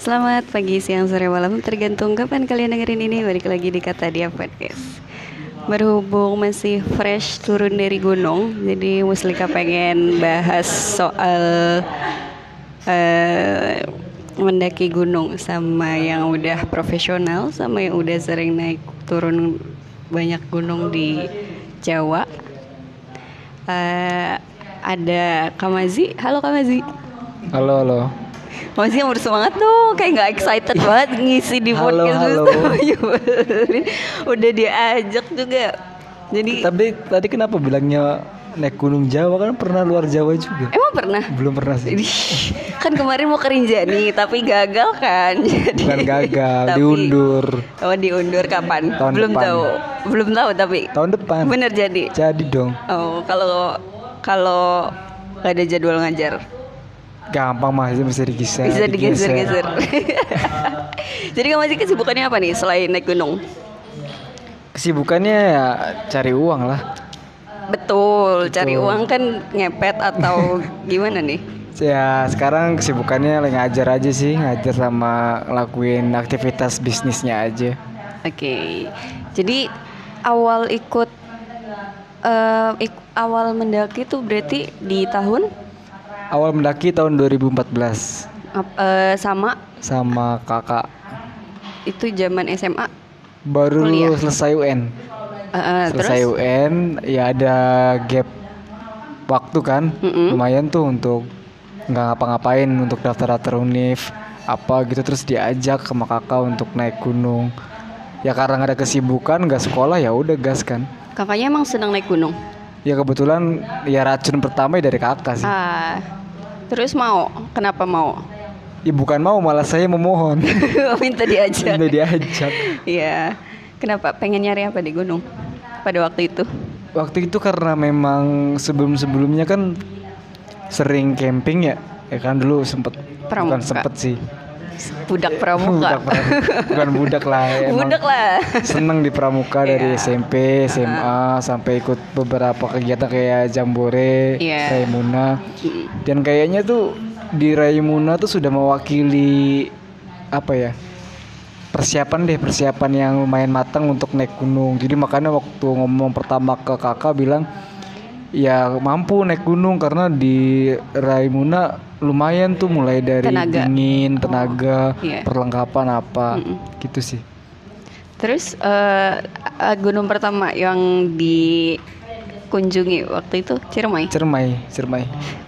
Selamat pagi, siang, sore, malam, tergantung kapan kalian dengerin ini. Balik lagi di Kata Dia Podcast. Berhubung masih fresh turun dari gunung, jadi Muslika pengen bahas soal mendaki gunung, sama yang udah profesional, sama yang udah sering naik turun banyak gunung di Jawa. Ada Ka Mazi. Halo Ka Mazi. Halo, halo. Masih yang bersemangat tuh, kayak gak excited banget ngisi di podcast. Halo, halo. Udah diajak juga. Jadi, tapi tadi kenapa bilangnya naik gunung Jawa, kan pernah luar Jawa juga? Emang pernah? Belum pernah sih. Kan kemarin mau ke Rinjani, tapi gagal kan. Jadi, bukan gagal, tapi, diundur. Oh, diundur kapan? Tahun belum depan. Tahu. Belum tahu tapi tahun depan. Bener jadi. Jadi dong. Oh, kalau gak ada jadwal ngajar. Gampang mah, itu bisa digeser. Bisa digeser. Jadi kamu masih kesibukannya apa nih selain naik gunung? Kesibukannya ya cari uang lah. Betul. Cari uang kan ngepet atau gimana nih? Ya sekarang kesibukannya ngajar aja sih, ngajar sama ngelakuin aktivitas bisnisnya aja. Oke. Jadi awal ikut awal mendaki tuh berarti di tahun? Awal mendaki tahun 2014. Sama kakak. Itu zaman SMA. Baru kuliah. Selesai UN. Selesai terus? UN, ya ada gap waktu kan. Lumayan tuh untuk nggak ngapa-ngapain, untuk daftar univ apa gitu, terus diajak sama kakak untuk naik gunung. Ya karena nggak ada kesibukan, nggak sekolah, ya udah gas kan. Kakaknya emang sedang naik gunung. Ya kebetulan ya racun pertama dari kakak sih. Terus mau? Kenapa mau? Ya bukan mau, malah saya memohon. Minta diajak. Minta diajak. Iya. Kenapa? Pengen nyari apa di gunung pada waktu itu? Waktu itu karena memang sebelum-sebelumnya kan sering camping ya. Ya kan dulu sempet pramuka. Bukan sempet sih. Budak pramuka. Bukan budak lah. Budak lah. Seneng di pramuka dari SMP, SMA, sampai ikut beberapa kegiatan kayak Jambore, Raimuna. Dan kayaknya tuh di Raimuna tuh sudah mewakili apa ya? Persiapan yang lumayan matang untuk naik gunung. Jadi makanya waktu ngomong pertama ke kakak bilang ya mampu naik gunung, karena di Raimuna lumayan tuh mulai dari tenaga, perlengkapan apa gitu sih. Terus gunung pertama yang dikunjungi waktu itu Ciremai.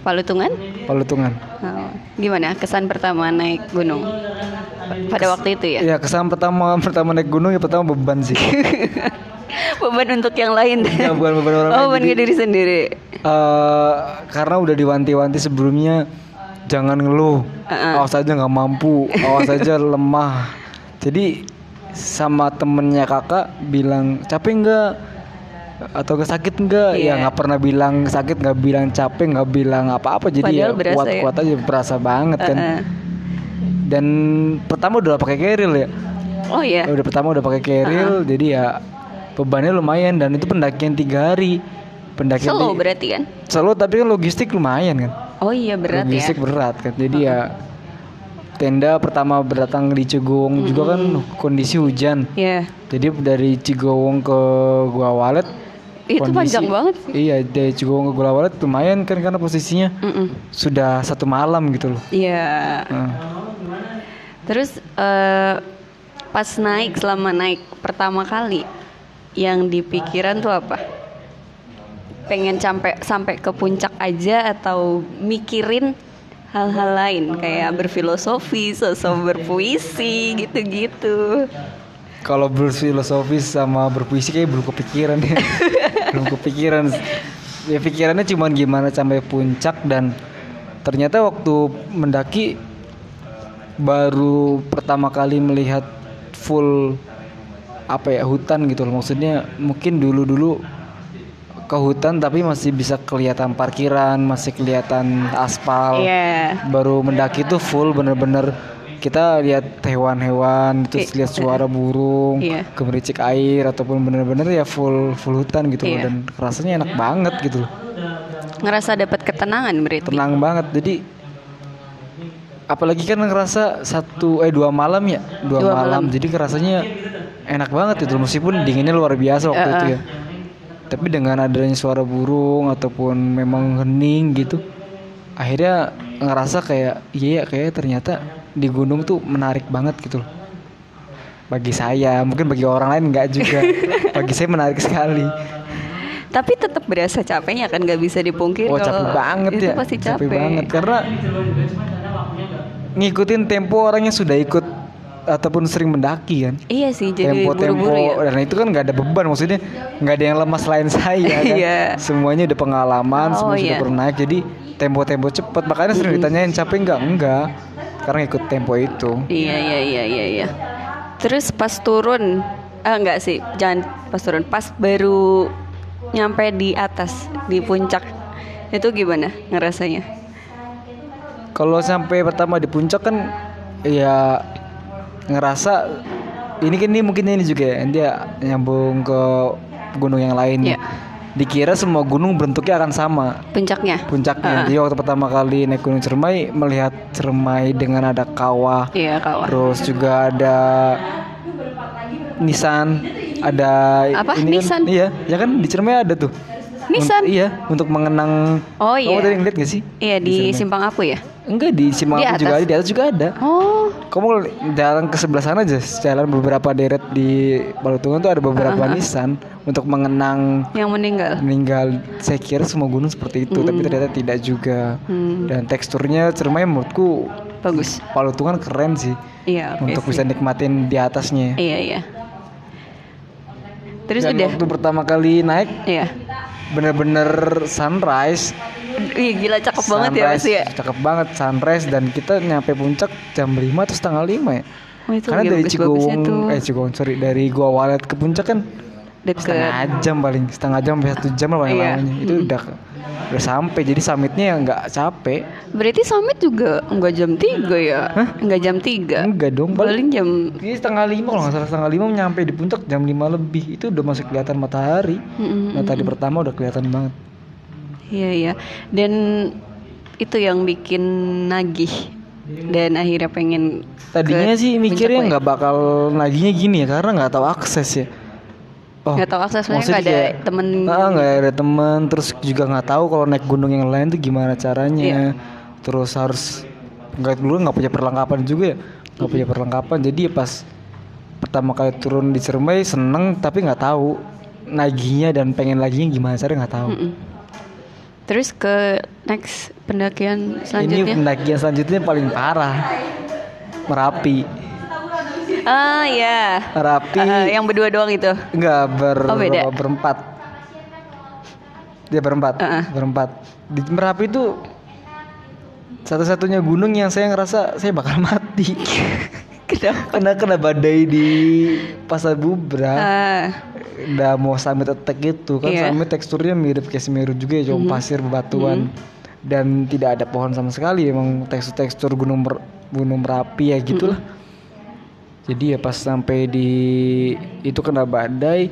Palutungan. Oh. Gimana kesan pertama naik gunung pada waktu itu ya? Ya kesan pertama naik gunung ya pertama beban sih. Beban untuk yang lain. Ya, bukan beban orang lain. Oh, beban ke diri sendiri. Karena udah diwanti-wanti sebelumnya jangan ngeluh. Awas aja nggak mampu, awas aja lemah. Jadi sama temennya kakak bilang capek nggak atau nggak sakit nggak? Yeah. Ya nggak pernah bilang sakit, nggak bilang capek, nggak bilang apa-apa. Jadi padahal ya kuat-kuat aja, berasa banget kan. Dan pertama udah pakai keril ya. Oh iya. Yeah. Udah pertama udah pakai keril, jadi ya bebannya lumayan, dan itu pendakian 3 hari. Pendakian Selo berarti kan? Selo, tapi kan logistik lumayan kan? Oh iya, berat. Logistik ya? Berat kan, jadi ya tenda pertama berdatang di Cigong juga kan kondisi hujan. Iya. Yeah. Jadi dari Cigong ke Gua Walet itu kondisi, panjang banget sih. Iya, dari Cigong ke Gua Walet lumayan kan, karena posisinya sudah 1 malam gitu loh. Iya. Yeah. Terus pas naik, selama naik pertama kali yang di pikiran tuh apa? Pengen sampai ke puncak aja atau mikirin hal-hal lain kayak berfilosofi, sosok berpuisi gitu-gitu? Kalau berfilosofi sama berpuisi kayak belum kepikiran ya. Belum kepikiran. Ya pikirannya cuman gimana sampai puncak, dan ternyata waktu mendaki baru pertama kali melihat full hutan gitu loh. Maksudnya mungkin dulu-dulu ke hutan tapi masih bisa kelihatan parkiran, masih kelihatan aspal. Yeah. Baru mendaki tuh full bener-bener kita lihat hewan-hewan, terus lihat suara burung, gemericik air, ataupun bener-bener ya full hutan gitu loh. Dan rasanya enak banget gitu loh. Ngerasa dapat ketenangan berarti. Tenang banget. Jadi apalagi kan ngerasa dua malam. Jadi kerasanya enak banget itu, meskipun dinginnya luar biasa waktu itu ya. Tapi dengan adanya suara burung ataupun memang hening gitu, akhirnya ngerasa kayak iya, kayak ternyata di gunung tuh menarik banget gitu loh. Bagi saya, mungkin bagi orang lain enggak juga. Bagi saya menarik sekali. Tapi tetap berasa capeknya kan, nggak bisa dipungkir. Oh, capek banget itu ya. Pasti capek banget karena ngikutin tempo orangnya sudah ikut ataupun sering mendaki kan. Iya sih, jadi tempo-tempo ya? Dan itu kan nggak ada beban, maksudnya nggak ada yang lemas lain saya kan. Yeah. Semuanya udah pengalaman, semuanya sudah pernah naik. Jadi tempo-tempo cepat, makanya sering ditanyain capek enggak. Karena ikut tempo itu. Iya. Terus pas turun, pas baru nyampe di atas, di puncak, itu gimana ngerasanya? Kalau sampai pertama di puncak kan ya ngerasa ini juga ya, dia nyambung ke gunung yang lain. Yeah. Dikira semua gunung bentuknya akan sama puncaknya. Jadi waktu pertama kali naik gunung Ciremai, melihat Ciremai dengan ada kawah, terus juga ada nisan, ada apa? Nisan kan, ya kan di Ciremai ada tuh nisan, untuk mengenang. Oh iya, kamu tadi ngeliat gak sih? Iya, di Simpang Apu ya? Enggak, di Simpang Apu juga ada, di atas juga ada. Oh, kamu jalan ke sebelah sana aja, jalan beberapa deret di Palutungan tuh ada beberapa nisan untuk mengenang yang meninggal. Saya kira semua gunung seperti itu, tapi ternyata tidak juga. Dan teksturnya Ciremai menurutku bagus. Palutungan keren sih. Iya, untuk bisa nikmatin di atasnya. Iya. Terus dan waktu pertama kali naik, bener-bener sunrise. Iya, gila cakep banget ya Mas ya. Cakep banget sunrise, dan kita nyampe puncak jam 5 atau setengah 5 ya. Oh, karena dari Cigong, dari Gua Walet ke puncak kan deket. Setengah jam sampai 1 jam lah paling lamanya. Itu udah sampai, jadi summitnya nggak capek. Berarti summit juga nggak jam 3 ya? Hah? Nggak jam 3? Enggak dong, paling jam ini setengah 5 kalau nggak salah. Setengah 5 nyampe di puncak jam 5 lebih. Itu udah masih kelihatan matahari. Matahari pertama udah kelihatan banget. Iya. Dan itu yang bikin nagih dan akhirnya pengen. Tadinya sih mikirnya nggak bakal nagihnya gini ya, karena nggak tahu akses ya. Nggak tahu aksesnya, nggak ada temen. Nggak ada temen, terus juga nggak tahu kalau naik gunung yang lain tuh gimana caranya. Terus harus nggak punya perlengkapan juga ya, punya perlengkapan. Jadi pas pertama kali turun di Ciremai seneng, tapi nggak tahu naginya dan pengen laginya gimana caranya nggak tahu. Terus ke next pendakian selanjutnya. Ini pendakian selanjutnya paling parah, Merapi. Ah ya. Merapi. Yang berdua doang itu? Enggak, berempat. Dia berempat. Berempat. Di Merapi itu satu-satunya gunung yang saya ngerasa saya bakal mati. Kenapa? Kena badai di Pasar Bubra. Udah mau summit attack gitu kan. Summit teksturnya mirip kayak Semeru juga ya, cuma pasir bebatuan. Dan tidak ada pohon sama sekali. Emang tekstur gunung Merapi ya gitulah. Jadi ya pas sampai di itu kena badai,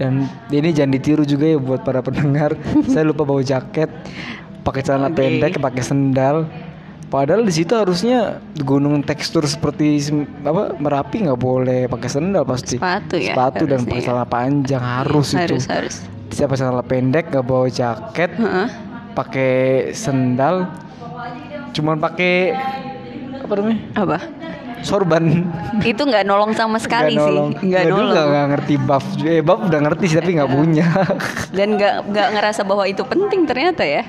dan ini jangan ditiru juga ya buat para pendengar. Saya lupa bawa jaket, pakai celana pendek, pakai sendal. Padahal di situ harusnya gunung tekstur seperti Merapi nggak boleh pakai sendal pasti. Sepatu dan pakai celana panjang harus. Saya pakai celana pendek, nggak bawa jaket, pakai sendal, cuman pakai apa? Sorban. Itu nggak nolong sama sekali. Nggak nolong. Nggak ngerti buff. Buff udah ngerti sih, tapi nggak punya. Dan nggak ngerasa bahwa itu penting ternyata ya.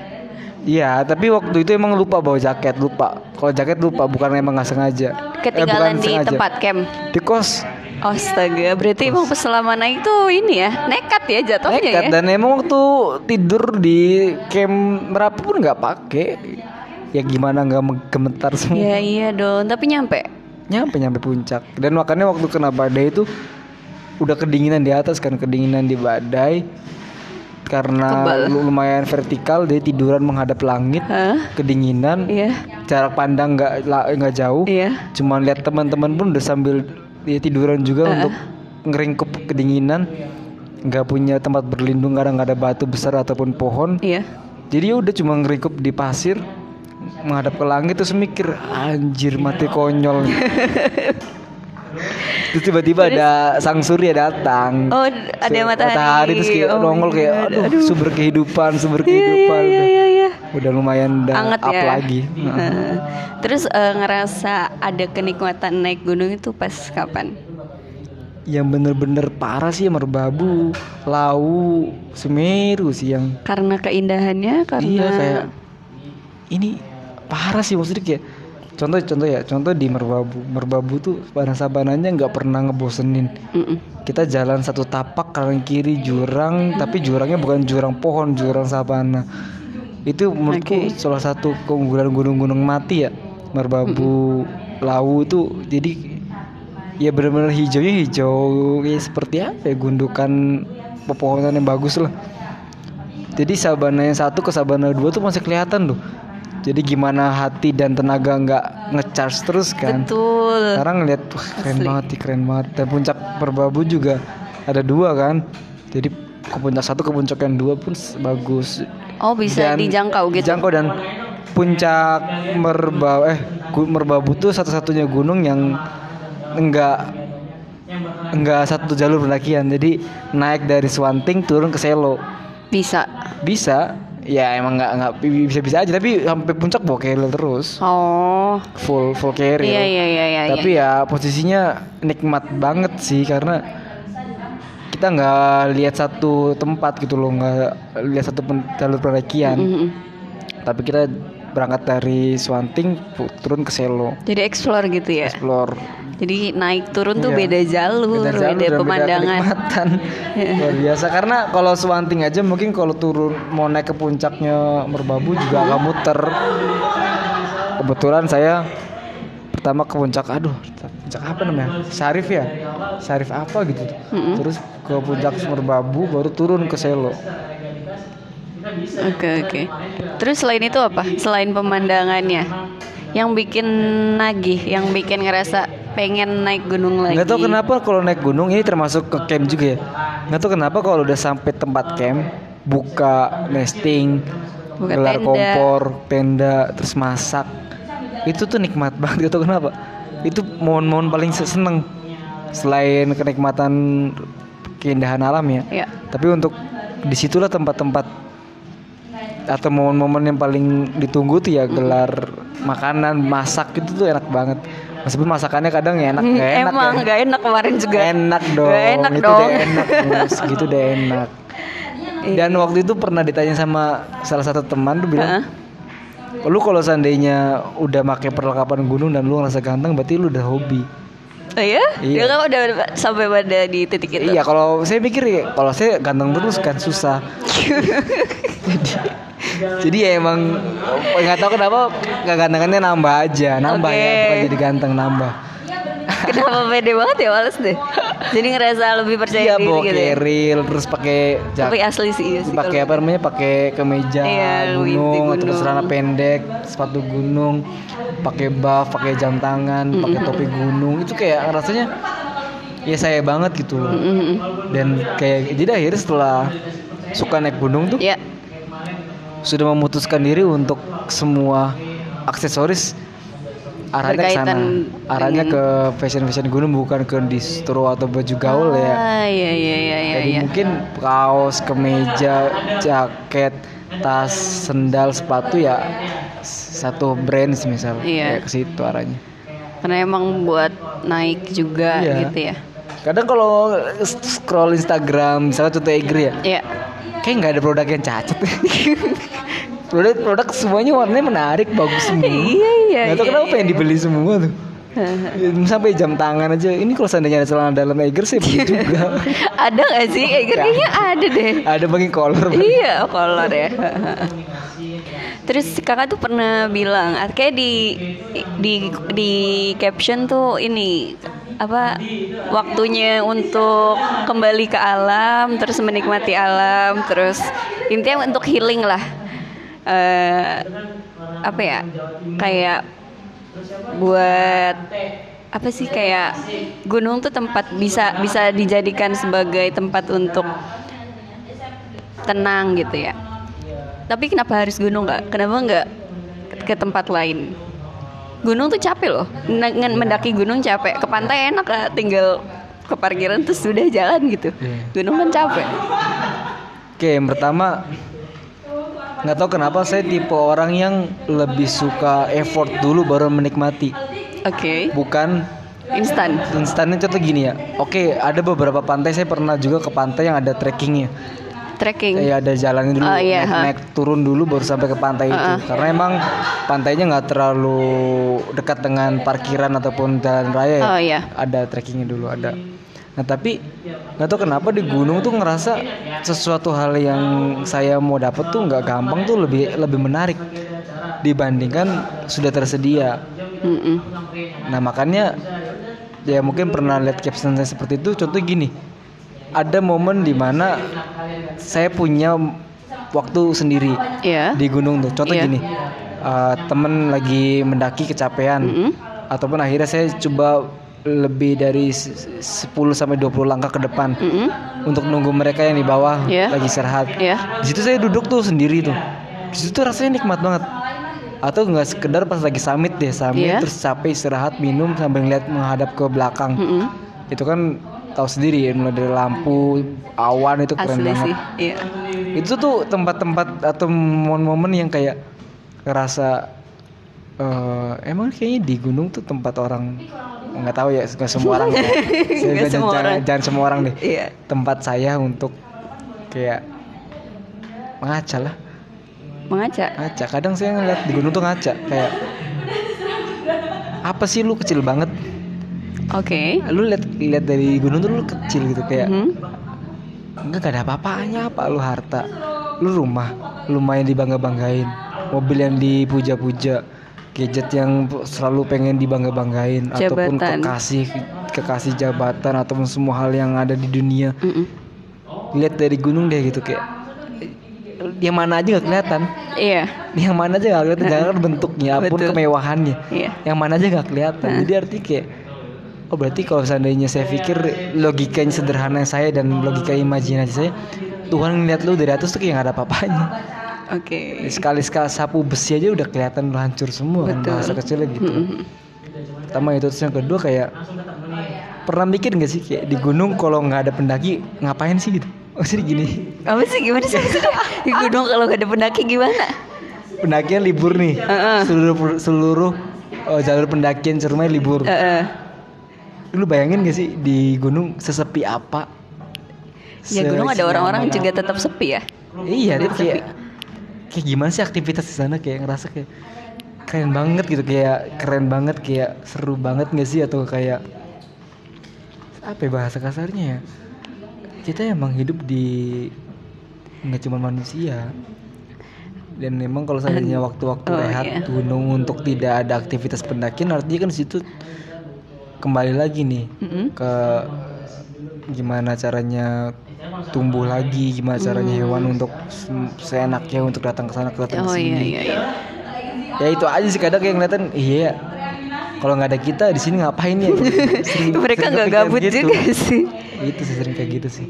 Iya, tapi waktu itu emang lupa bawa jaket. Kalau jaket lupa, bukan emang nggak sengaja. Ketinggalan di sengaja. Tempat camp. Di kos. Astaga, berarti emang selama naik tuh ini ya, nekat ya jatuhnya. Nekat ya? Dan emang waktu tidur di camp Merapi pun nggak pakai. Ya gimana nggak gemetar semua? Ya iya dong, tapi nyampe puncak. Dan makanya waktu kena badai itu udah kedinginan di atas kan, kedinginan di badai karena lumayan vertikal, dia tiduran menghadap langit. Kedinginan, jarak pandang nggak jauh, cuman lihat teman-teman pun udah sambil dia tiduran juga untuk ngeringkup kedinginan, nggak punya tempat berlindung karena nggak ada batu besar ataupun pohon. Jadi udah cuma ngeringkup di pasir, menghadap ke langit terus mikir, anjir mati konyol. Terus tiba-tiba ada sang surya datang. Oh, ada matahari. Terus kayak nongol kayak aduh, sumber kehidupan. Iya. Udah lumayan anget up ya. Lagi. Nah. Terus ngerasa ada kenikmatan naik gunung itu pas kapan? Yang bener-bener parah sih Merbabu, Lawu, Semeru sih yang. Karena keindahannya, karena iya kayak ini parah sih maksudnya kayak Contoh di Merbabu tuh sabana-sabananya gak pernah ngebosenin. Kita jalan satu tapak kanan kiri jurang, tapi jurangnya bukan jurang pohon, jurang sabana. Itu menurutku salah satu keunggulan gunung-gunung mati ya Merbabu, Lawu tuh. Jadi ya benar-benar hijaunya hijau ya, seperti apa ya, gundukan pepohonan yang bagus lah. Jadi sabana yang satu ke sabana dua tuh masih kelihatan loh. Jadi gimana hati dan tenaga nggak ngecharge terus kan? Betul. Sekarang ngeliat wah, keren banget. Dan puncak Merbabu juga ada dua kan? Jadi ke puncak satu ke puncak yang dua pun bagus. Oh bisa dan dijangkau gitu? Dijangkau dan puncak Merbabu tuh satu-satunya gunung yang nggak satu jalur pendakian. Jadi naik dari Suwanting turun ke Selo. Bisa. Ya emang nggak bisa-bisa aja, tapi sampai puncak bawa carrier terus. Oh. Full carrier. Iya. Tapi ya posisinya nikmat banget sih karena kita nggak lihat satu tempat gitu loh, nggak lihat satu jalur pendakian. Tapi kita berangkat dari Suwanting turun ke Selo. Jadi explore gitu ya. Jadi naik turun tuh beda jalur, beda pemandangan. Luar biasa karena kalau Suwanting aja mungkin kalau turun mau naik ke puncaknya Merbabu juga agak muter. Kebetulan saya pertama ke puncak, puncak apa namanya? Sarif apa gitu. Terus ke puncak Merbabu baru turun ke Selo. Oke. Terus selain itu apa? Selain pemandangannya, yang bikin nagih, yang bikin ngerasa pengen naik gunung lagi. Nggak tahu kenapa kalau naik gunung ini termasuk ke camp juga ya. Nggak tahu kenapa kalau udah sampai tempat camp, buka nesting, gelar tenda. Kompor, tenda, terus masak. Itu tuh nikmat banget. Nggak tahu kenapa. Itu momen-momen paling seneng selain kenikmatan keindahan alam ya. Tapi untuk disitulah tempat-tempat atau momen-momen yang paling ditunggu tuh ya gelar makanan, masak itu tuh enak banget. Meskipun masakannya kadang gak enak. Emang ya. Gak enak kemarin juga. Gak enak dong. Gitu deh enak. Dan waktu itu pernah ditanya sama salah satu teman tuh bilang, lu kalau seandainya udah pakai perlengkapan gunung dan lu ngerasa ganteng berarti lu udah hobi. Oh ya? Iya? Dia kan udah sampai pada di titik itu. Iya, kalau saya pikir ya, kalau saya ganteng terus kan susah. Jadi ya emang nggak tahu kenapa kegantengannya nambah ya, bukan jadi ganteng nambah. Kenapa pede banget ya, males deh. Jadi ngerasa lebih percaya diri gitu. Iya, keril terus pakai jaket. Tapi asli sih. Iya sih pakai apa namanya? Pakai kemeja gunung, terus celana pendek, sepatu gunung, pakai buff, pakai jam tangan, pakai topi gunung. Itu kayak rasanya ya saya banget gitu. Dan kayak jadi akhirnya setelah suka naik gunung tuh sudah memutuskan diri untuk semua aksesoris arahnya ke sana, arahnya ke fashion gunung, bukan ke distro atau baju gaul ya. Jadi mungkin kaos, kemeja, jaket, tas, sendal, sepatu ya satu brand misalnya kayak ke situ arahnya. Karena emang buat naik juga gitu ya. Kadang kalau scroll Instagram misalnya contoh Eiger ya. Kayak nggak ada produk yang cacat. Produk semuanya warnanya menarik, bagus semua. Nggak tahu kenapa pengen dibeli semua tuh. Sampai jam tangan aja. Ini kalau seandainya ada celana dalam Eiger saya beli juga. Ada nggak sih Eiger? Kayaknya ada deh. Ada bagi kolor. Iya kolor ya. Terus kakak tuh pernah bilang, kayak di caption tuh ini. Apa waktunya untuk kembali ke alam, terus menikmati alam, terus intinya untuk healing lah, apa ya kayak buat apa sih kayak gunung tuh tempat bisa dijadikan sebagai tempat untuk tenang gitu ya. Tapi kenapa harus gunung? Kenapa nggak ke tempat lain. Gunung tuh capek loh, mendaki gunung capek. Ke pantai enak lah, tinggal ke parkiran terus udah jalan gitu. Gunung kan capek. Oke, yang pertama, nggak tahu kenapa saya tipe orang yang lebih suka effort dulu baru menikmati. Oke. Bukan Instannya contoh gini ya. Oke, ada beberapa pantai saya pernah juga ke pantai yang ada trekkingnya. Trekking. Iya, ada jalannya dulu, naik turun dulu baru sampai ke pantai itu. Karena emang pantainya nggak terlalu dekat dengan parkiran ataupun jalan raya. Ya. Oh, yeah. Ada trekkingnya dulu, ada. Nah tapi nggak tahu kenapa di gunung tuh ngerasa sesuatu hal yang saya mau dapat tuh nggak gampang tuh lebih menarik dibandingkan sudah tersedia. Mm-mm. Nah makanya ya mungkin pernah lihat caption saya seperti itu. Contoh gini. Ada momen di mana saya punya waktu sendiri di gunung tuh. Contoh gini, temen lagi mendaki kecapean, ataupun akhirnya saya coba lebih dari 10 sampai 20 langkah ke depan untuk nunggu mereka yang di bawah lagi istirahat. Di situ saya duduk tuh sendiri tuh. Di situ tuh rasanya nikmat banget. Atau nggak sekedar pas lagi summit terus capek istirahat minum sambil ngeliat menghadap ke belakang. Itu kan tahu sendiri ya, mulai dari lampu, awan itu keren asli banget sih, iya. Itu tuh tempat-tempat atau momen-momen yang kayak ngerasa emang kayaknya di gunung tuh tempat orang, nggak tahu ya, nggak semua orang jangan semua orang deh, tempat saya untuk kayak mengaca. Kadang saya ngeliat di gunung tuh ngaca kayak apa sih, lu kecil banget. Oke. Lu lihat dari gunung tuh lu kecil gitu kayak. Enggak ada apa-apanya, apa lu harta. Lu rumah, lumayan dibangga-banggain. Mobil yang dipuja-puja, gadget yang selalu pengen dibangga-banggain, jabatan, ataupun kekasih jabatan ataupun semua hal yang ada di dunia. Lihat dari gunung deh gitu kayak. Yang mana aja enggak kelihatan. Iya. Yang mana aja enggak kelihatan karena bentuknya apapun kemewahannya. Iya. Yang mana aja enggak kelihatan. Jadi artinya kayak, oh berarti kalau seandainya saya pikir logika yang sederhana saya dan logika imajinasi saya, Tuhan ngeliat lu dari atas tuh kayak gak ada apa-apanya. Oke. Sekali-sekali sapu besi aja udah kelihatan lu hancur semua. Betul. Kan bahasa kecilnya gitu. Pertama itu, terus yang kedua kayak, pernah mikir gak sih kayak di gunung kalau gak ada pendaki ngapain sih gitu? Maksudnya gini, apa sih, gimana sih? Di gunung kalau gak ada pendaki gimana? Pendakian libur nih. Seluruh jalur pendakian Ciremai libur. Lu bayangin gak sih di gunung sesepi apa? Ya gunung ada orang-orang juga tetap sepi ya. Iya, tapi kayak gimana sih aktivitas di sana, kayak ngerasa kayak keren banget gitu, kayak keren banget, kayak seru banget gak sih, atau kayak apa ya bahasa kasarnya ya? Kita emang hidup di nggak cuma manusia. Dan memang kalau seandainya waktu-waktu rehat gunung untuk tidak ada aktivitas pendakian, artinya kan situ kembali lagi nih ke gimana caranya tumbuh lagi, gimana caranya hewan untuk seenaknya untuk datang ke sana, datang ke sini. Ya itu aja sih, kadang kayak ngeliatin, iya kalau nggak ada kita di sini ngapain ya? Mereka nggak gabut gitu juga sih. Itu sih sering kayak gitu sih.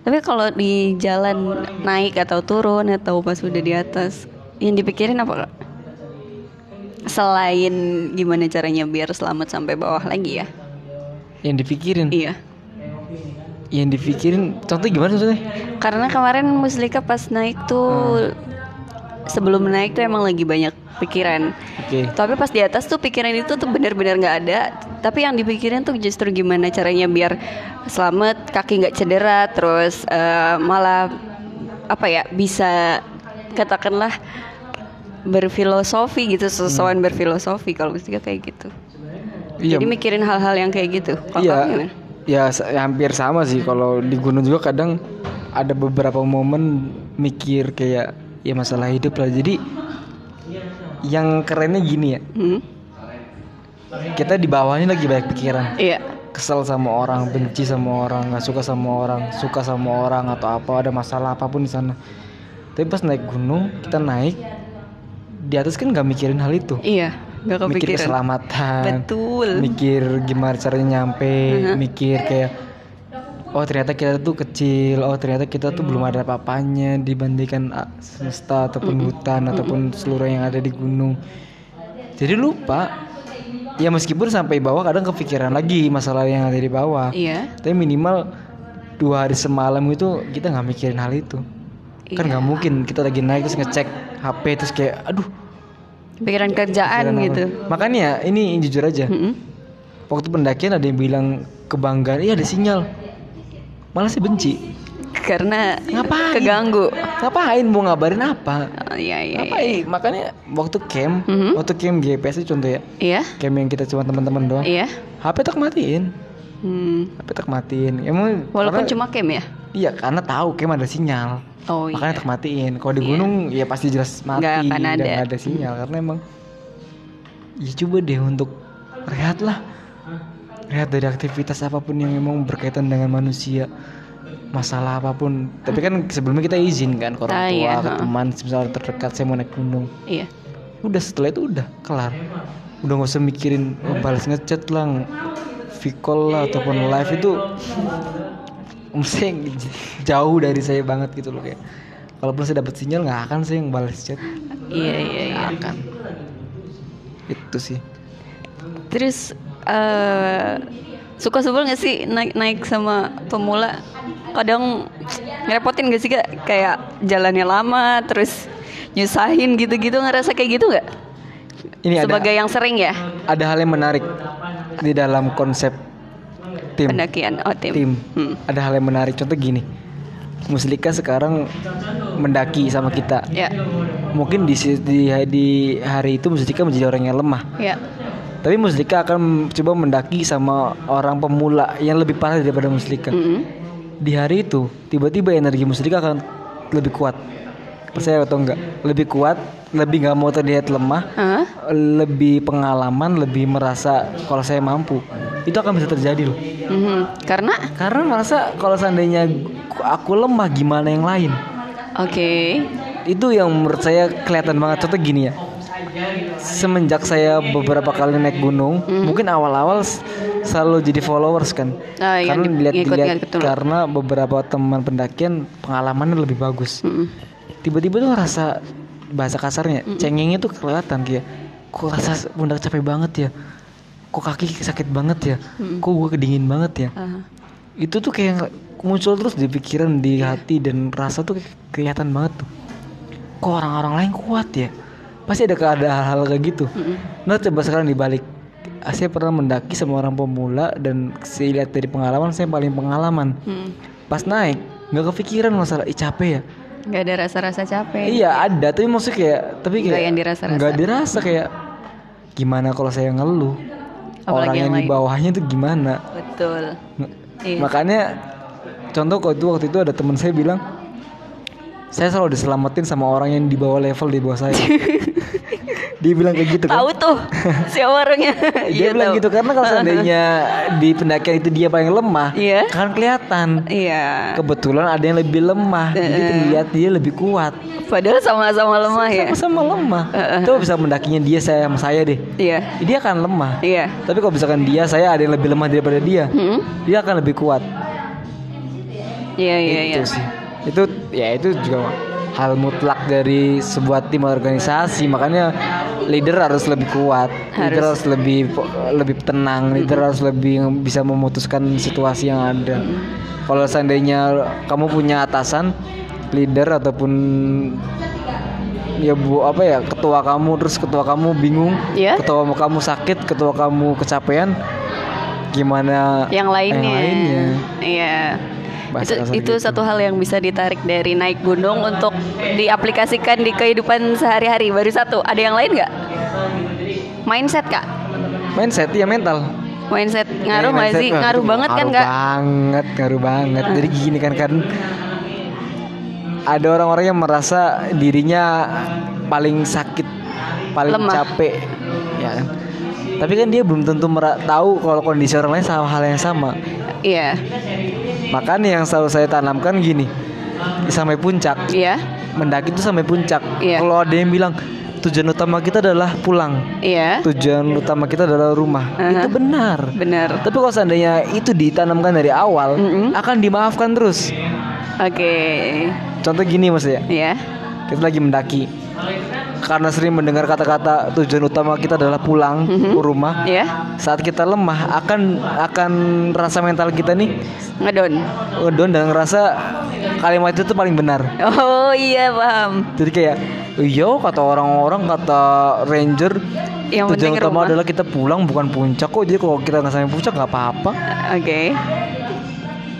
Tapi kalau di jalan naik atau turun atau pas udah di atas, yang dipikirin apa? Selain gimana caranya biar selamat sampai bawah lagi ya? Yang dipikirin? Iya. Yang dipikirin, contoh gimana maksudnya? Karena kemarin Muslika pas naik tuh, sebelum naik tuh emang lagi banyak pikiran. Oke. Tapi pas di atas tuh pikiran itu tuh benar-benar nggak ada. Tapi yang dipikirin tuh justru gimana caranya biar selamat, kaki nggak cedera, terus malah apa ya, bisa katakanlah berfilosofi gitu, sesuatu berfilosofi kalau mestinya kayak gitu. Iya. Jadi mikirin hal-hal yang kayak gitu. Iya. Ya hampir sama sih. Kalau di gunung juga kadang ada beberapa momen mikir kayak ya masalah hidup lah. Jadi yang kerennya gini ya. Kita di bawahnya lagi banyak pikiran. Iya. Kesel sama orang, benci sama orang, nggak suka sama orang, suka sama orang atau apa, ada masalah apapun di sana. Tapi pas naik gunung, kita naik di atas kan nggak mikirin hal itu. Iya, nggak kepikiran. Mikir keselamatan. Betul. Mikir gimana caranya nyampe, mikir kayak oh ternyata kita tuh kecil, oh ternyata kita tuh belum ada apa-apanya dibandingkan semesta ataupun hutan ataupun seluruh yang ada di gunung. Jadi lupa. Ya meskipun sampai bawah kadang kepikiran lagi masalah yang ada di bawah. Iya. Tapi minimal 2 hari semalam itu kita nggak mikirin hal itu. Iya. Kan nggak mungkin kita lagi naik terus ngecek HP terus kayak aduh. Pikiran kerjaan pikiran gitu. Apa. Makanya ini jujur aja. Waktu pendakian ada yang bilang kebanggaan, iya ada sinyal. Malah saya benci. Karena ngapain? Keganggu. Ngapain mau ngabarin apa? Oh, iya. Ngapain? Makanya waktu camp GPS itu contoh ya. Iya. Camp yang kita cuma teman-teman doang. Iya. HP tak matiin. HP tak matiin. Emang walaupun karena, cuma camp ya? Iya, karena tahu camp ada sinyal. Oh iya. Makanya tak matiin. Kalau di gunung ya pasti jelas mati dan enggak ada sinyal karena emang ya coba deh untuk rehatlah. Rehat dari aktivitas apapun yang emang berkaitan dengan manusia. Masalah apapun, tapi kan sebelumnya kita izin kan ke orang tua, ke teman, misalnya terdekat saya mau naik gunung. Iya. Udah setelah itu udah kelar. Udah nggak usah mikirin balas ngechat lah, vikol lah ataupun live itu, mesti jauh dari saya banget gitu loh kayak. Kalaupun saya dapat sinyal nggak akan saya yang balas chat. Iya. Nggak akan. Itu sih. Terus suka sebel nggak sih naik sama pemula? Kadang ngerepotin gak sih Kak? Kayak jalannya lama terus nyusahin gitu-gitu, ngerasa kayak gitu gak? Ini sebagai ada, yang sering ya? Ada hal yang menarik di dalam konsep tim pendakian, tim. Ada hal yang menarik, contoh gini Muslika sekarang mendaki sama kita mungkin di hari itu Muslika menjadi orang yang lemah tapi Muslika akan coba mendaki sama orang pemula yang lebih parah daripada Muslika. Di hari itu tiba-tiba energi Muslika akan lebih kuat, percaya atau enggak, lebih kuat, lebih nggak mau terlihat lemah, lebih pengalaman, lebih merasa kalau saya mampu. Itu akan bisa terjadi loh. Karena merasa kalau seandainya aku lemah gimana yang lain. Oke. Itu yang menurut saya kelihatan banget. Contoh gini ya, semenjak saya beberapa kali naik gunung, mungkin awal-awal selalu jadi followers kan, karena dilihat-lihat karena beberapa teman pendakian pengalamannya lebih bagus. Tiba-tiba tuh rasa bahasa kasarnya cengengnya tuh kelihatan kayak, kok rasa pundak capek banget ya, kok kaki sakit banget ya, kok gue kedingin banget ya. Itu tuh kayak muncul terus di pikiran, di hati dan rasa tuh kelihatan banget tuh. Kok orang-orang lain kuat ya? Pasti ada hal-hal kayak gitu. Nah coba sekarang dibalik, saya pernah mendaki sama orang pemula dan saya lihat dari pengalaman, saya paling pengalaman. Pas naik nggak kepikiran masalah capek ya, nggak ada rasa-rasa capek. Iya ada, tapi maksudnya kayak, tapi kayak nggak dirasa kayak gimana kalau saya ngeluh. Apalagi orang yang di bawahnya itu gimana. Betul. Makanya contoh waktu itu ada teman saya bilang, saya selalu diselamatin sama orang yang di bawah level, di bawah saya. Dia bilang kayak gitu kan. Tahu tuh si orangnya. Dia bilang tahu. Gitu karena kalau seandainya di pendakian itu dia paling lemah, kan kelihatan. Iya. Kebetulan ada yang lebih lemah, jadi terlihat dia lebih kuat. Padahal sama-sama lemah ya. Sama-sama lemah. Itu bisa mendakinya dia saya sama saya deh. Iya. Dia akan lemah. Iya. Tapi kalau misalkan dia saya ada yang lebih lemah daripada dia, dia akan lebih kuat. Iya. Itu sih. Itu juga hal mutlak dari sebuah tim organisasi. Makanya leader harus lebih kuat, leader harus lebih tenang, leader harus lebih bisa memutuskan situasi yang ada. Kalau seandainya kamu punya atasan, leader ataupun ketua kamu, terus ketua kamu bingung, ketua kamu sakit, ketua kamu kecapean, gimana yang lainnya. Iya. Itu gitu. Satu hal yang bisa ditarik dari naik gunung untuk diaplikasikan di kehidupan sehari-hari. Baru satu. Ada yang lain nggak? Mindset Kak. Mindset ya, mental. Mindset ngaruh nggak sih? Ngaruh banget kan Kak? Ngaruh banget. Jadi gini kan ada orang-orang yang merasa dirinya paling sakit, paling lemah, capek, ya kan? Tapi kan dia belum tentu tahu kalau kondisi orang lain sama hal yang sama. Iya. Makanya yang selalu saya tanamkan gini, sampai puncak. Iya. Mendaki itu sampai puncak. Iya. Kalau ada yang bilang tujuan utama kita adalah pulang. Iya. Tujuan utama kita adalah rumah. Itu benar. Benar. Tapi kalau seandainya itu ditanamkan dari awal, akan dimaafkan terus. Oke. Contoh gini Mas ya. Iya. Kita lagi mendaki. Karena sering mendengar kata-kata tujuan utama kita adalah pulang ke rumah. Iya. Yeah. Saat kita lemah, akan rasa mental kita nih ngedown dan ngerasa kalimat itu tuh paling benar. Oh iya, paham. Jadi kayak, yo kata orang-orang, kata ranger, yang tujuan utama rumah adalah kita pulang, bukan puncak kok. Jadi kalau kita nggak sampai puncak nggak apa-apa. Oke.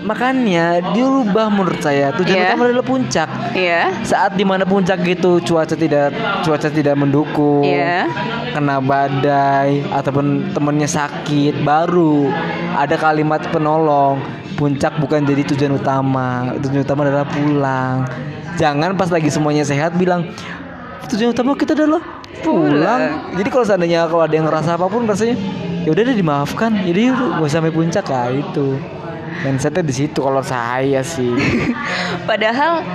Makanya dirubah menurut saya. Tujuan utama adalah puncak. Saat dimana puncak gitu cuaca tidak mendukung, kena badai ataupun temennya sakit, baru ada kalimat penolong. Puncak bukan jadi tujuan utama. Tujuan utama adalah pulang. Jangan pas lagi semuanya sehat bilang tujuan utama kita adalah pulang. Jadi kalau seandainya kalau ada yang ngerasa apapun rasanya, ya udah deh dimaafkan. Jadi gak sampai puncak lah itu. Mindsetnya di situ kalau saya sih. Padahal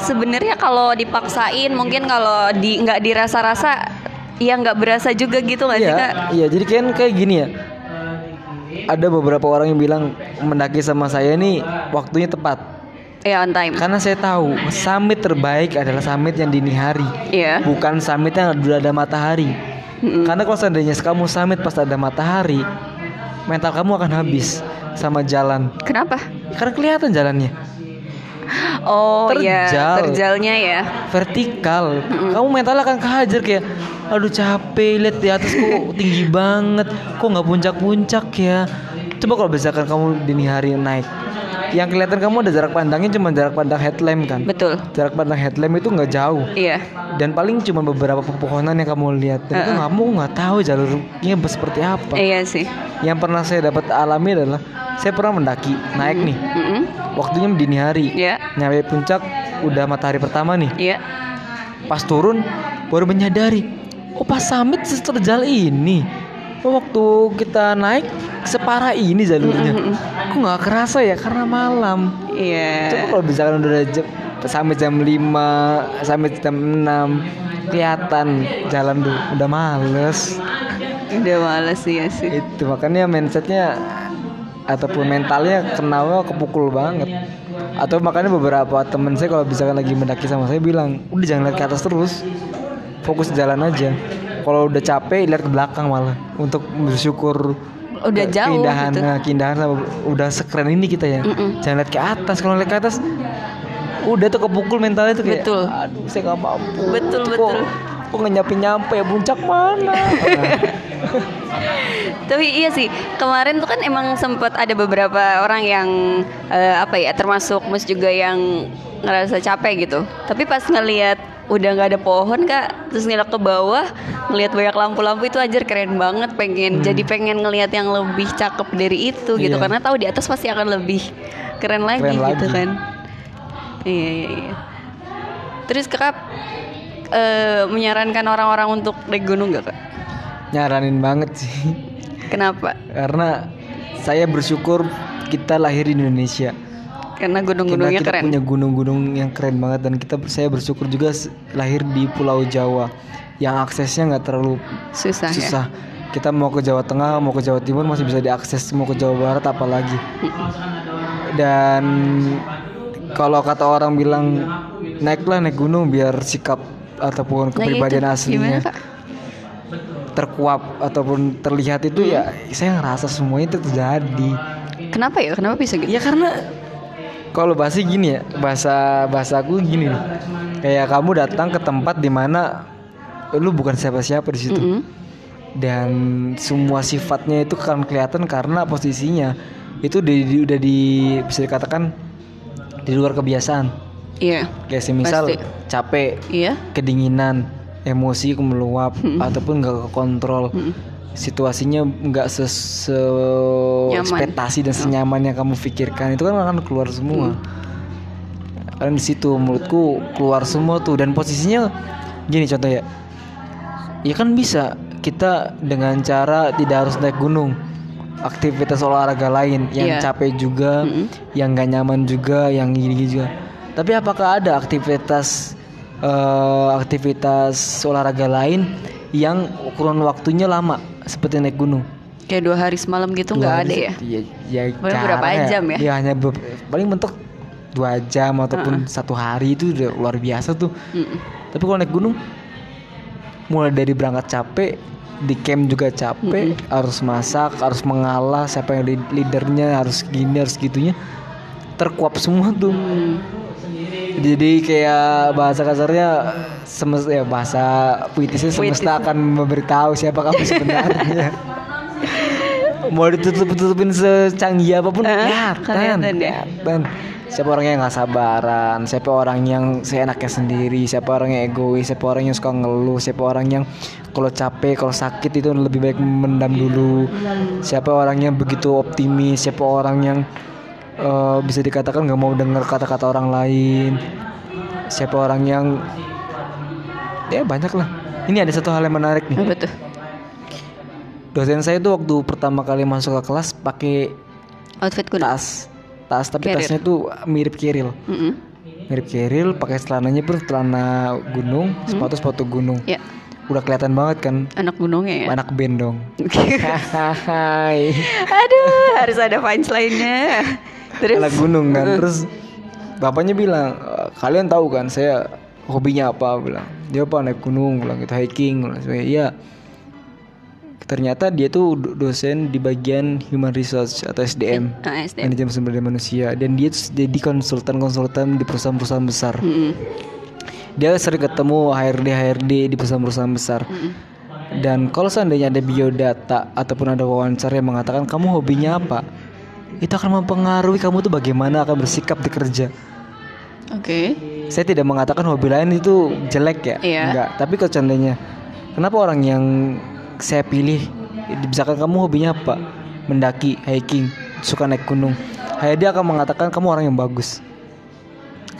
sebenarnya kalau dipaksain mungkin kalau nggak dirasa-rasa, ya nggak berasa juga gitu nggak sih Kak? Iya, jadi kan kayak gini ya. Ada beberapa orang yang bilang mendaki sama saya nih waktunya tepat. Iya, on time. Karena saya tahu summit terbaik adalah summit yang dini hari, bukan summit yang udah ada matahari. Karena kalau seandainya kamu summit pas ada matahari, mental kamu akan habis sama jalan. Kenapa? Karena kelihatan jalannya. Oh iya, terjalnya ya. Vertikal. Kamu mental akan kehajar kayak, aduh capek, lihat di atas kok tinggi banget, kok nggak puncak-puncak ya. Coba kalau misalkan kamu dini hari naik, yang kelihatan kamu ada jarak pandangnya cuma jarak pandang headlamp kan. Betul. Jarak pandang headlamp itu nggak jauh. Iya. Dan paling cuma beberapa pepohonan yang kamu lihat. Dan itu kamu nggak tahu jalurnya seperti apa. Iya sih. Yang pernah saya dapat alami adalah saya pernah mendaki naik nih. Waktunya dini hari. Iya. Nyampe puncak udah matahari pertama nih. Iya. Pas turun baru menyadari, oh pas summit terjal ini. Waktu kita naik separah ini jalurnya. Aku gak kerasa ya karena malam. Iya. Coba kalau misalkan udah sampai jam 5, sampai jam 6, kelihatan jalan tuh udah males. Udah males ya sih. Itu makanya mindsetnya ataupun mentalnya kenapa kepukul banget. Atau makanya beberapa temen saya kalau misalkan lagi mendaki sama saya bilang, udah jangan lihat ke atas terus, fokus jalan aja. Kalau udah capek lihat ke belakang malah untuk bersyukur udah jauh gitu. Keindahan udah sekeren ini kita ya. Jangan lihat ke atas. Kalau lihat ke atas udah tuh kepukul mentalnya tuh kayak, betul, aduh saya nggak mampu. Betul. Kok nggak nyampe puncak mana? Tapi iya sih, kemarin tuh kan emang sempat ada beberapa orang yang termasuk Mas juga yang ngerasa capek gitu. Tapi pas ngelihat udah nggak ada pohon Kak, terus ngeliat ke bawah, ngeliat banyak lampu-lampu itu ajar keren banget, pengen jadi pengen ngeliat yang lebih cakep dari itu gitu, karena tahu di atas pasti akan lebih keren lagi. Gitu kan. Iya. Terus Kak menyarankan orang-orang untuk naik gunung nggak Kak? Nyaranin banget sih. Kenapa? Karena saya bersyukur kita lahir di Indonesia. Karena gunung-gunungnya keren. Kita punya gunung-gunung yang keren banget. Dan saya bersyukur juga lahir di Pulau Jawa yang aksesnya gak terlalu susah. Kita mau ke Jawa Tengah, mau ke Jawa Timur masih bisa diakses, mau ke Jawa Barat apalagi. Dan kalau kata orang bilang naik gunung biar sikap ataupun kepribadian aslinya terkuap ataupun terlihat itu, ya saya ngerasa semuanya itu terjadi. Kenapa ya? Kenapa bisa gitu? Ya karena kalau bahasa gini ya, bahasa aku gini nih. Kayak kamu datang ke tempat dimana lu bukan siapa-siapa di situ. Dan semua sifatnya itu kan kelihatan karena posisinya itu bisa dikatakan di luar kebiasaan. Iya. Kayak semisal capek, kedinginan, emosi meluap ataupun nggak kekontrol. Situasinya nggak ekspektasi dan senyaman yang kamu pikirkan, itu kan akan keluar semua. Karena di situ menurutku keluar semua tuh. Dan posisinya gini contoh ya. Ya kan bisa kita dengan cara tidak harus naik gunung, aktivitas olahraga lain yang capek juga, yang nggak nyaman juga, yang gini juga. Tapi apakah ada aktivitas aktivitas olahraga lain yang kurun waktunya lama seperti naik gunung. Kayak 2 hari semalam gitu nggak ada ya? Ya berapa jam ya? Ya hanya paling mentok 2 jam ataupun 1 hari itu udah luar biasa tuh. Tapi kalau naik gunung, mulai dari berangkat capek, di camp juga capek, harus masak, harus mengalah, siapa yang leadernya, harus gini, harus gitunya, terkuap semua tuh. Jadi kayak bahasa kasarnya bahasa puitisnya semesta akan memberitahu siapa kamu sebenarnya. Mau ditutup-tutupin secanggih apapun, kelihatan. Siapa orang yang gak sabaran, siapa orang yang seenaknya sendiri, siapa orang yang egois, siapa orang yang suka ngeluh, siapa orang yang kalau capek, kalau sakit itu lebih baik mendam dulu, siapa orang yang begitu optimis, siapa orang yang bisa dikatakan gak mau dengar kata-kata orang lain, siapa orang yang ya banyak lah. Ini ada satu hal yang menarik nih. Betul. Dosen saya tuh waktu pertama kali masuk ke kelas pakai outfit kuning. Tas tapi Keril. Tasnya tuh mirip Keril. Mirip Keril, pakai celananya celana gunung, sepatu gunung. Yeah. Udah kelihatan banget kan anak gunungnya ya. Anak bendong. Aduh, harus ada punchline-nya. Terus anak gunung kan. Terus bapaknya bilang, "Kalian tahu kan saya hobinya apa?" bilang. "Dia apa? Naik gunung," bilang gitu, hiking. Iya. Ternyata dia tuh dosen di bagian Human Resource atau SDM, manajemen sumber daya manusia, dan dia tuh jadi konsultan di perusahaan-perusahaan besar. Dia sering ketemu HRD di perusahaan-perusahaan besar. Dan kalau seandainya ada biodata ataupun ada wawancara yang mengatakan kamu hobinya apa, itu akan mempengaruhi kamu tuh bagaimana akan bersikap di kerja. Oke. Saya tidak mengatakan hobi lain itu jelek ya, enggak. Tapi kalau seandainya kenapa orang yang saya pilih, misalkan kamu hobinya apa, mendaki, hiking, suka naik gunung, dia akan mengatakan kamu orang yang bagus.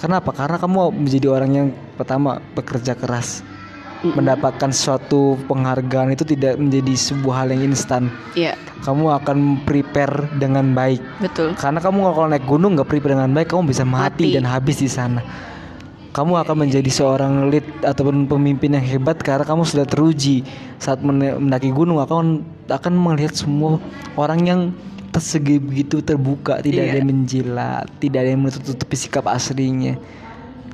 Kenapa? Karena kamu menjadi orang yang pertama bekerja keras, mendapatkan suatu penghargaan itu tidak menjadi sebuah hal yang instan. Kamu akan prepare dengan baik. Betul. Karena kamu kalau naik gunung gak prepare dengan baik, kamu bisa mati. Dan habis di sana. Kamu akan menjadi seorang lead ataupun pemimpin yang hebat karena kamu sudah teruji saat mendaki gunung. Akan melihat semua orang yang tersegi begitu terbuka, tidak ada yang menjilat, tidak ada yang menutup-tutupi sikap aslinya.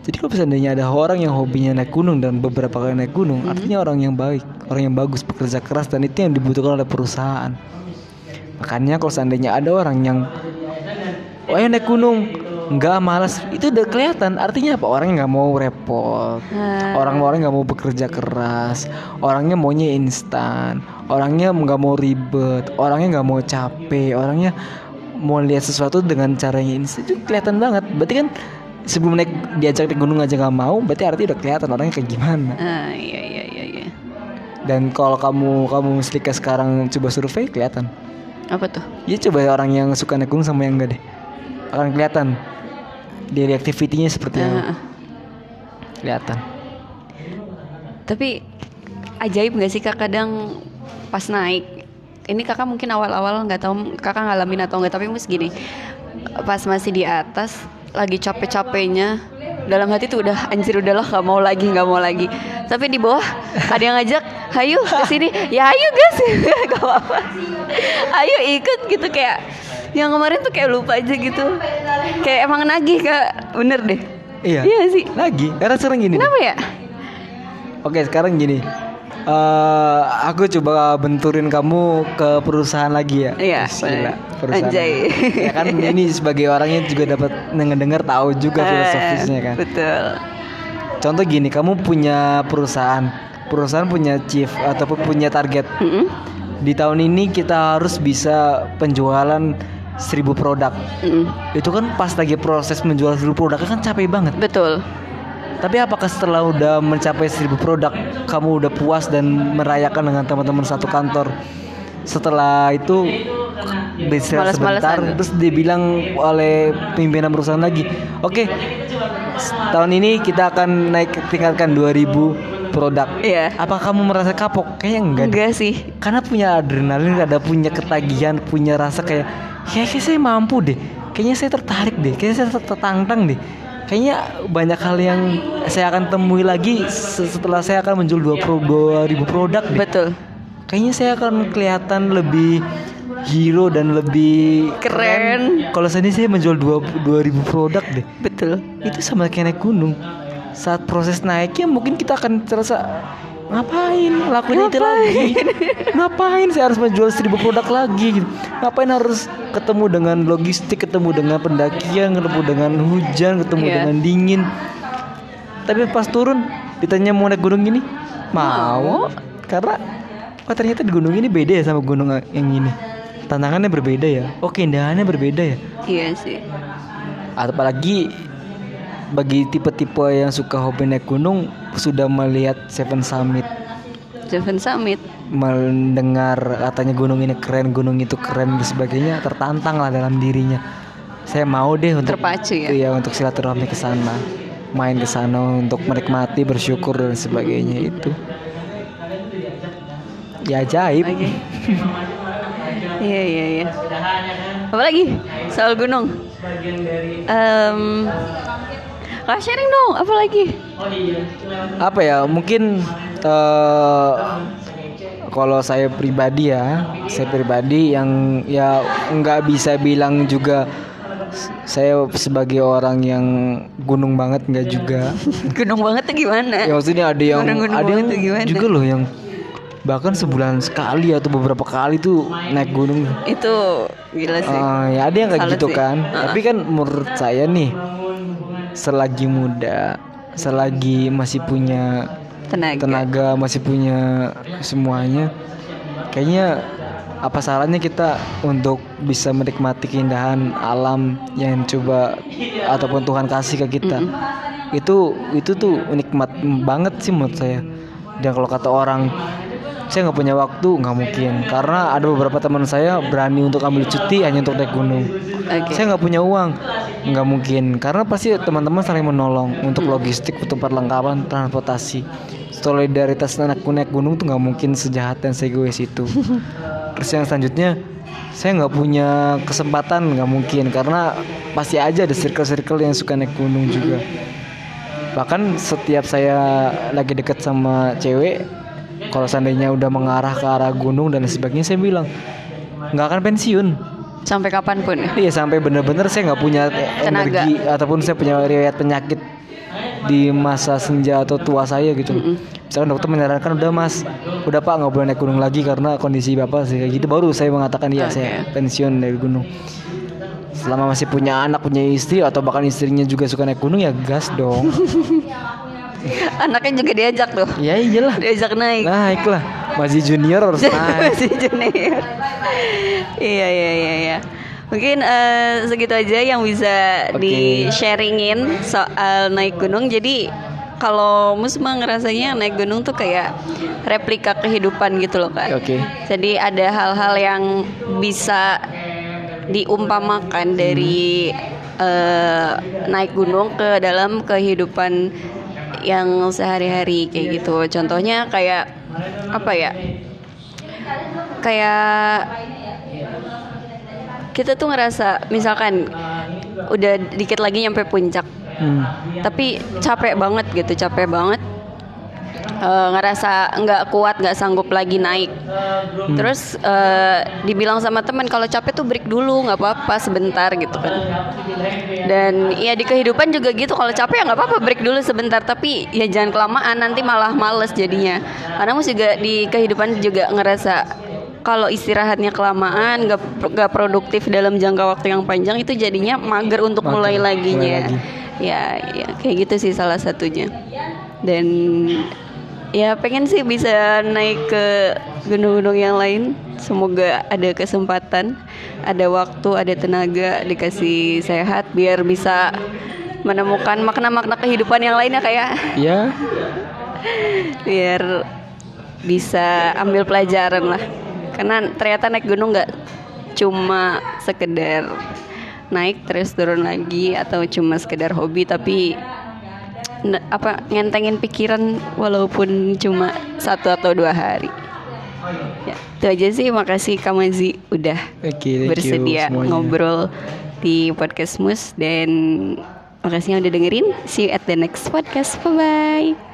Jadi kalau seandainya ada orang yang hobinya naik gunung dan beberapa kali naik gunung, artinya orang yang baik, orang yang bagus, pekerja keras, dan itu yang dibutuhkan oleh perusahaan. Makanya kalau seandainya ada orang yang naik gunung, enggak, malas, itu udah kelihatan. Artinya apa? Orangnya nggak mau repot, orang-orang nggak mau bekerja keras, orangnya maunya instan, orangnya nggak mau ribet, orangnya nggak mau capek, orangnya mau lihat sesuatu dengan cara yang instan. Itu kelihatan banget. Berarti kan sebelum naik diajak ke gunung aja nggak mau, berarti artinya udah kelihatan orangnya kayak gimana. Iya. Dan kalau kamu misalnya sekarang coba survei, kelihatan. Apa tuh? Ya coba orang yang suka naik gunung sama yang enggak deh, akan kelihatan. Dari aktivitinya seperti apa? Kelihatan. Tapi ajaib nggak sih Kak, kadang pas naik, ini Kakak mungkin awal-awal nggak tahu Kakak ngalamin atau nggak, tapi mesti gini, pas masih di atas, lagi capek-capeknya, dalam hati tuh udah anjir, udahlah nggak mau lagi. Tapi di bawah ada yang ngajak, "Hayu kesini," ya hayu guys, nggak apa-apa, ayo ikut gitu. Kayak yang kemarin tuh kayak lupa aja gitu. Kayak emang nagih Kak, bener deh. Iya sih, nagih, karena sering gini. Kenapa ya? Oke, sekarang gini, aku coba benturin kamu ke perusahaan lagi ya. Iya, gila, perusahaan. Anjay. Ya kan ini sebagai orangnya juga dapat ngedengar, tahu juga filosofisnya kan. Betul. Contoh gini, kamu punya perusahaan punya chief ataupun punya target. Di tahun ini kita harus bisa penjualan 1000 produk. Itu kan pas lagi proses menjual 1000 produk kan capek banget. Betul. Tapi apakah setelah udah mencapai 1000 produk, kamu udah puas dan merayakan dengan teman-teman satu kantor? Setelah itu beristirahat sebentar, terus dibilang oleh pimpinan perusahaan lagi, "Oke, tahun ini kita akan tingkatkan 2000 produk Apakah kamu merasa kapok? Kayaknya enggak sih. Karena punya adrenalin, ada punya ketagihan, punya rasa kayak saya mampu deh, kayaknya saya tertarik deh, kayaknya saya tertantang deh. Kayaknya banyak hal yang saya akan temui lagi setelah saya akan menjual 22.000 produk deh. Betul. Kayaknya saya akan kelihatan lebih hero dan lebih keren. Kalau saat ini saya menjual 22.000 produk deh. Betul. Itu sama kayak naik gunung. Saat proses naiknya mungkin kita akan terasa, ngapain lakuin itu lagi? Ngapain saya harus menjual 1.000 produk lagi? Ngapain harus ketemu dengan logistik, ketemu dengan pendakian, ketemu dengan hujan, ketemu dengan dingin? Tapi pas turun ditanya mau naik gunung ini, mau. Karena ternyata di gunung ini beda ya sama gunung yang ini. Tantangannya berbeda ya. Oke, keindahannya berbeda ya. Iya sih. Apalagi bagi tipe-tipe yang suka hobi naik gunung, sudah melihat Seven Summit, mendengar katanya gunung ini keren, gunung itu keren dan sebagainya, tertantang lah dalam dirinya. Saya mau deh untuk terpacu ya. Iya, untuk silaturahmi ke sana, main ke sana untuk menikmati, bersyukur dan sebagainya itu. Ya ajaib. Iya. Apalagi soal gunung. Sharing dong, apa lagi? Apa ya, mungkin kalau saya pribadi yang ya nggak bisa bilang juga saya sebagai orang yang gunung banget, nggak juga. Gunung banget itu gimana? Ya maksudnya ada yang juga loh yang bahkan sebulan sekali atau beberapa kali tuh naik gunung. Itu gila sih. Ya ada yang kayak gitu sih. Kan. Tapi kan menurut saya nih, selagi muda, selagi masih punya tenaga, masih punya semuanya, kayaknya apa salahnya kita untuk bisa menikmati keindahan alam yang coba ataupun Tuhan kasih ke kita. Itu tuh nikmat banget sih menurut saya. Dan kalau kata orang saya nggak punya waktu, nggak mungkin, karena ada beberapa teman saya berani untuk ambil cuti hanya untuk naik gunung. Saya nggak punya uang, nggak mungkin, karena pasti teman-teman saling menolong untuk logistik, untuk perlengkapan, transportasi. Solidaritas anak naik gunung tuh nggak mungkin sejahat dan segois itu. Terus yang selanjutnya, saya nggak punya kesempatan, nggak mungkin, karena pasti aja ada circle-circle yang suka naik gunung juga. Bahkan setiap saya lagi dekat sama cewek, kalau seandainya udah mengarah ke arah gunung dan sebagainya, saya bilang nggak akan pensiun sampai kapanpun. Iya, sampai bener-bener saya nggak punya tenaga, energi, ataupun saya punya riwayat penyakit di masa senja atau tua saya gitu. Misalkan dokter menyarankan, udah mas, udah pak, nggak boleh naik gunung lagi karena kondisi bapak kayak gitu, baru saya mengatakan iya, saya pensiun dari gunung. Selama masih punya anak, punya istri, atau bahkan istrinya juga suka naik gunung, ya gas dong. Anaknya juga diajak tuh. Iya iyalah, diajak naik lah. Masih junior harus naik. Masih junior. Iya. Mungkin segitu aja yang bisa di-sharingin soal naik gunung. Jadi kalau Musma ngerasanya naik gunung tuh kayak replika kehidupan gitu loh kan. Oke. Jadi ada hal-hal yang bisa diumpamakan dari naik gunung ke dalam kehidupan yang sehari-hari kayak gitu. Contohnya kayak apa ya? Kayak kita tuh ngerasa misalkan udah dikit lagi nyampe puncak, tapi capek banget. Ngerasa nggak kuat, nggak sanggup lagi naik. Terus dibilang sama teman, kalau capek tuh break dulu, nggak apa-apa sebentar gitu kan. Dan ya di kehidupan juga gitu, kalau capek ya nggak apa-apa break dulu sebentar, tapi ya jangan kelamaan, nanti malah males jadinya. Karena mus juga di kehidupan juga ngerasa kalau istirahatnya kelamaan, nggak produktif dalam jangka waktu yang panjang, itu jadinya mager untuk mulai laginya. Ya kayak gitu sih salah satunya. Dan ya pengen sih bisa naik ke gunung-gunung yang lain. Semoga ada kesempatan, ada waktu, ada tenaga, dikasih sehat, biar bisa menemukan makna-makna kehidupan yang lainnya kayak. Iya. Biar bisa ambil pelajaran lah. Karena ternyata naik gunung gak cuma sekedar naik terus turun lagi, atau cuma sekedar hobi, tapi ngentengin pikiran walaupun cuma 1 atau 2 hari. Ya, itu aja sih. Makasih Ka Mazi udah bersedia ngobrol di podcast Mus, dan Makasih yang udah dengerin. See you at the next podcast. Bye-bye.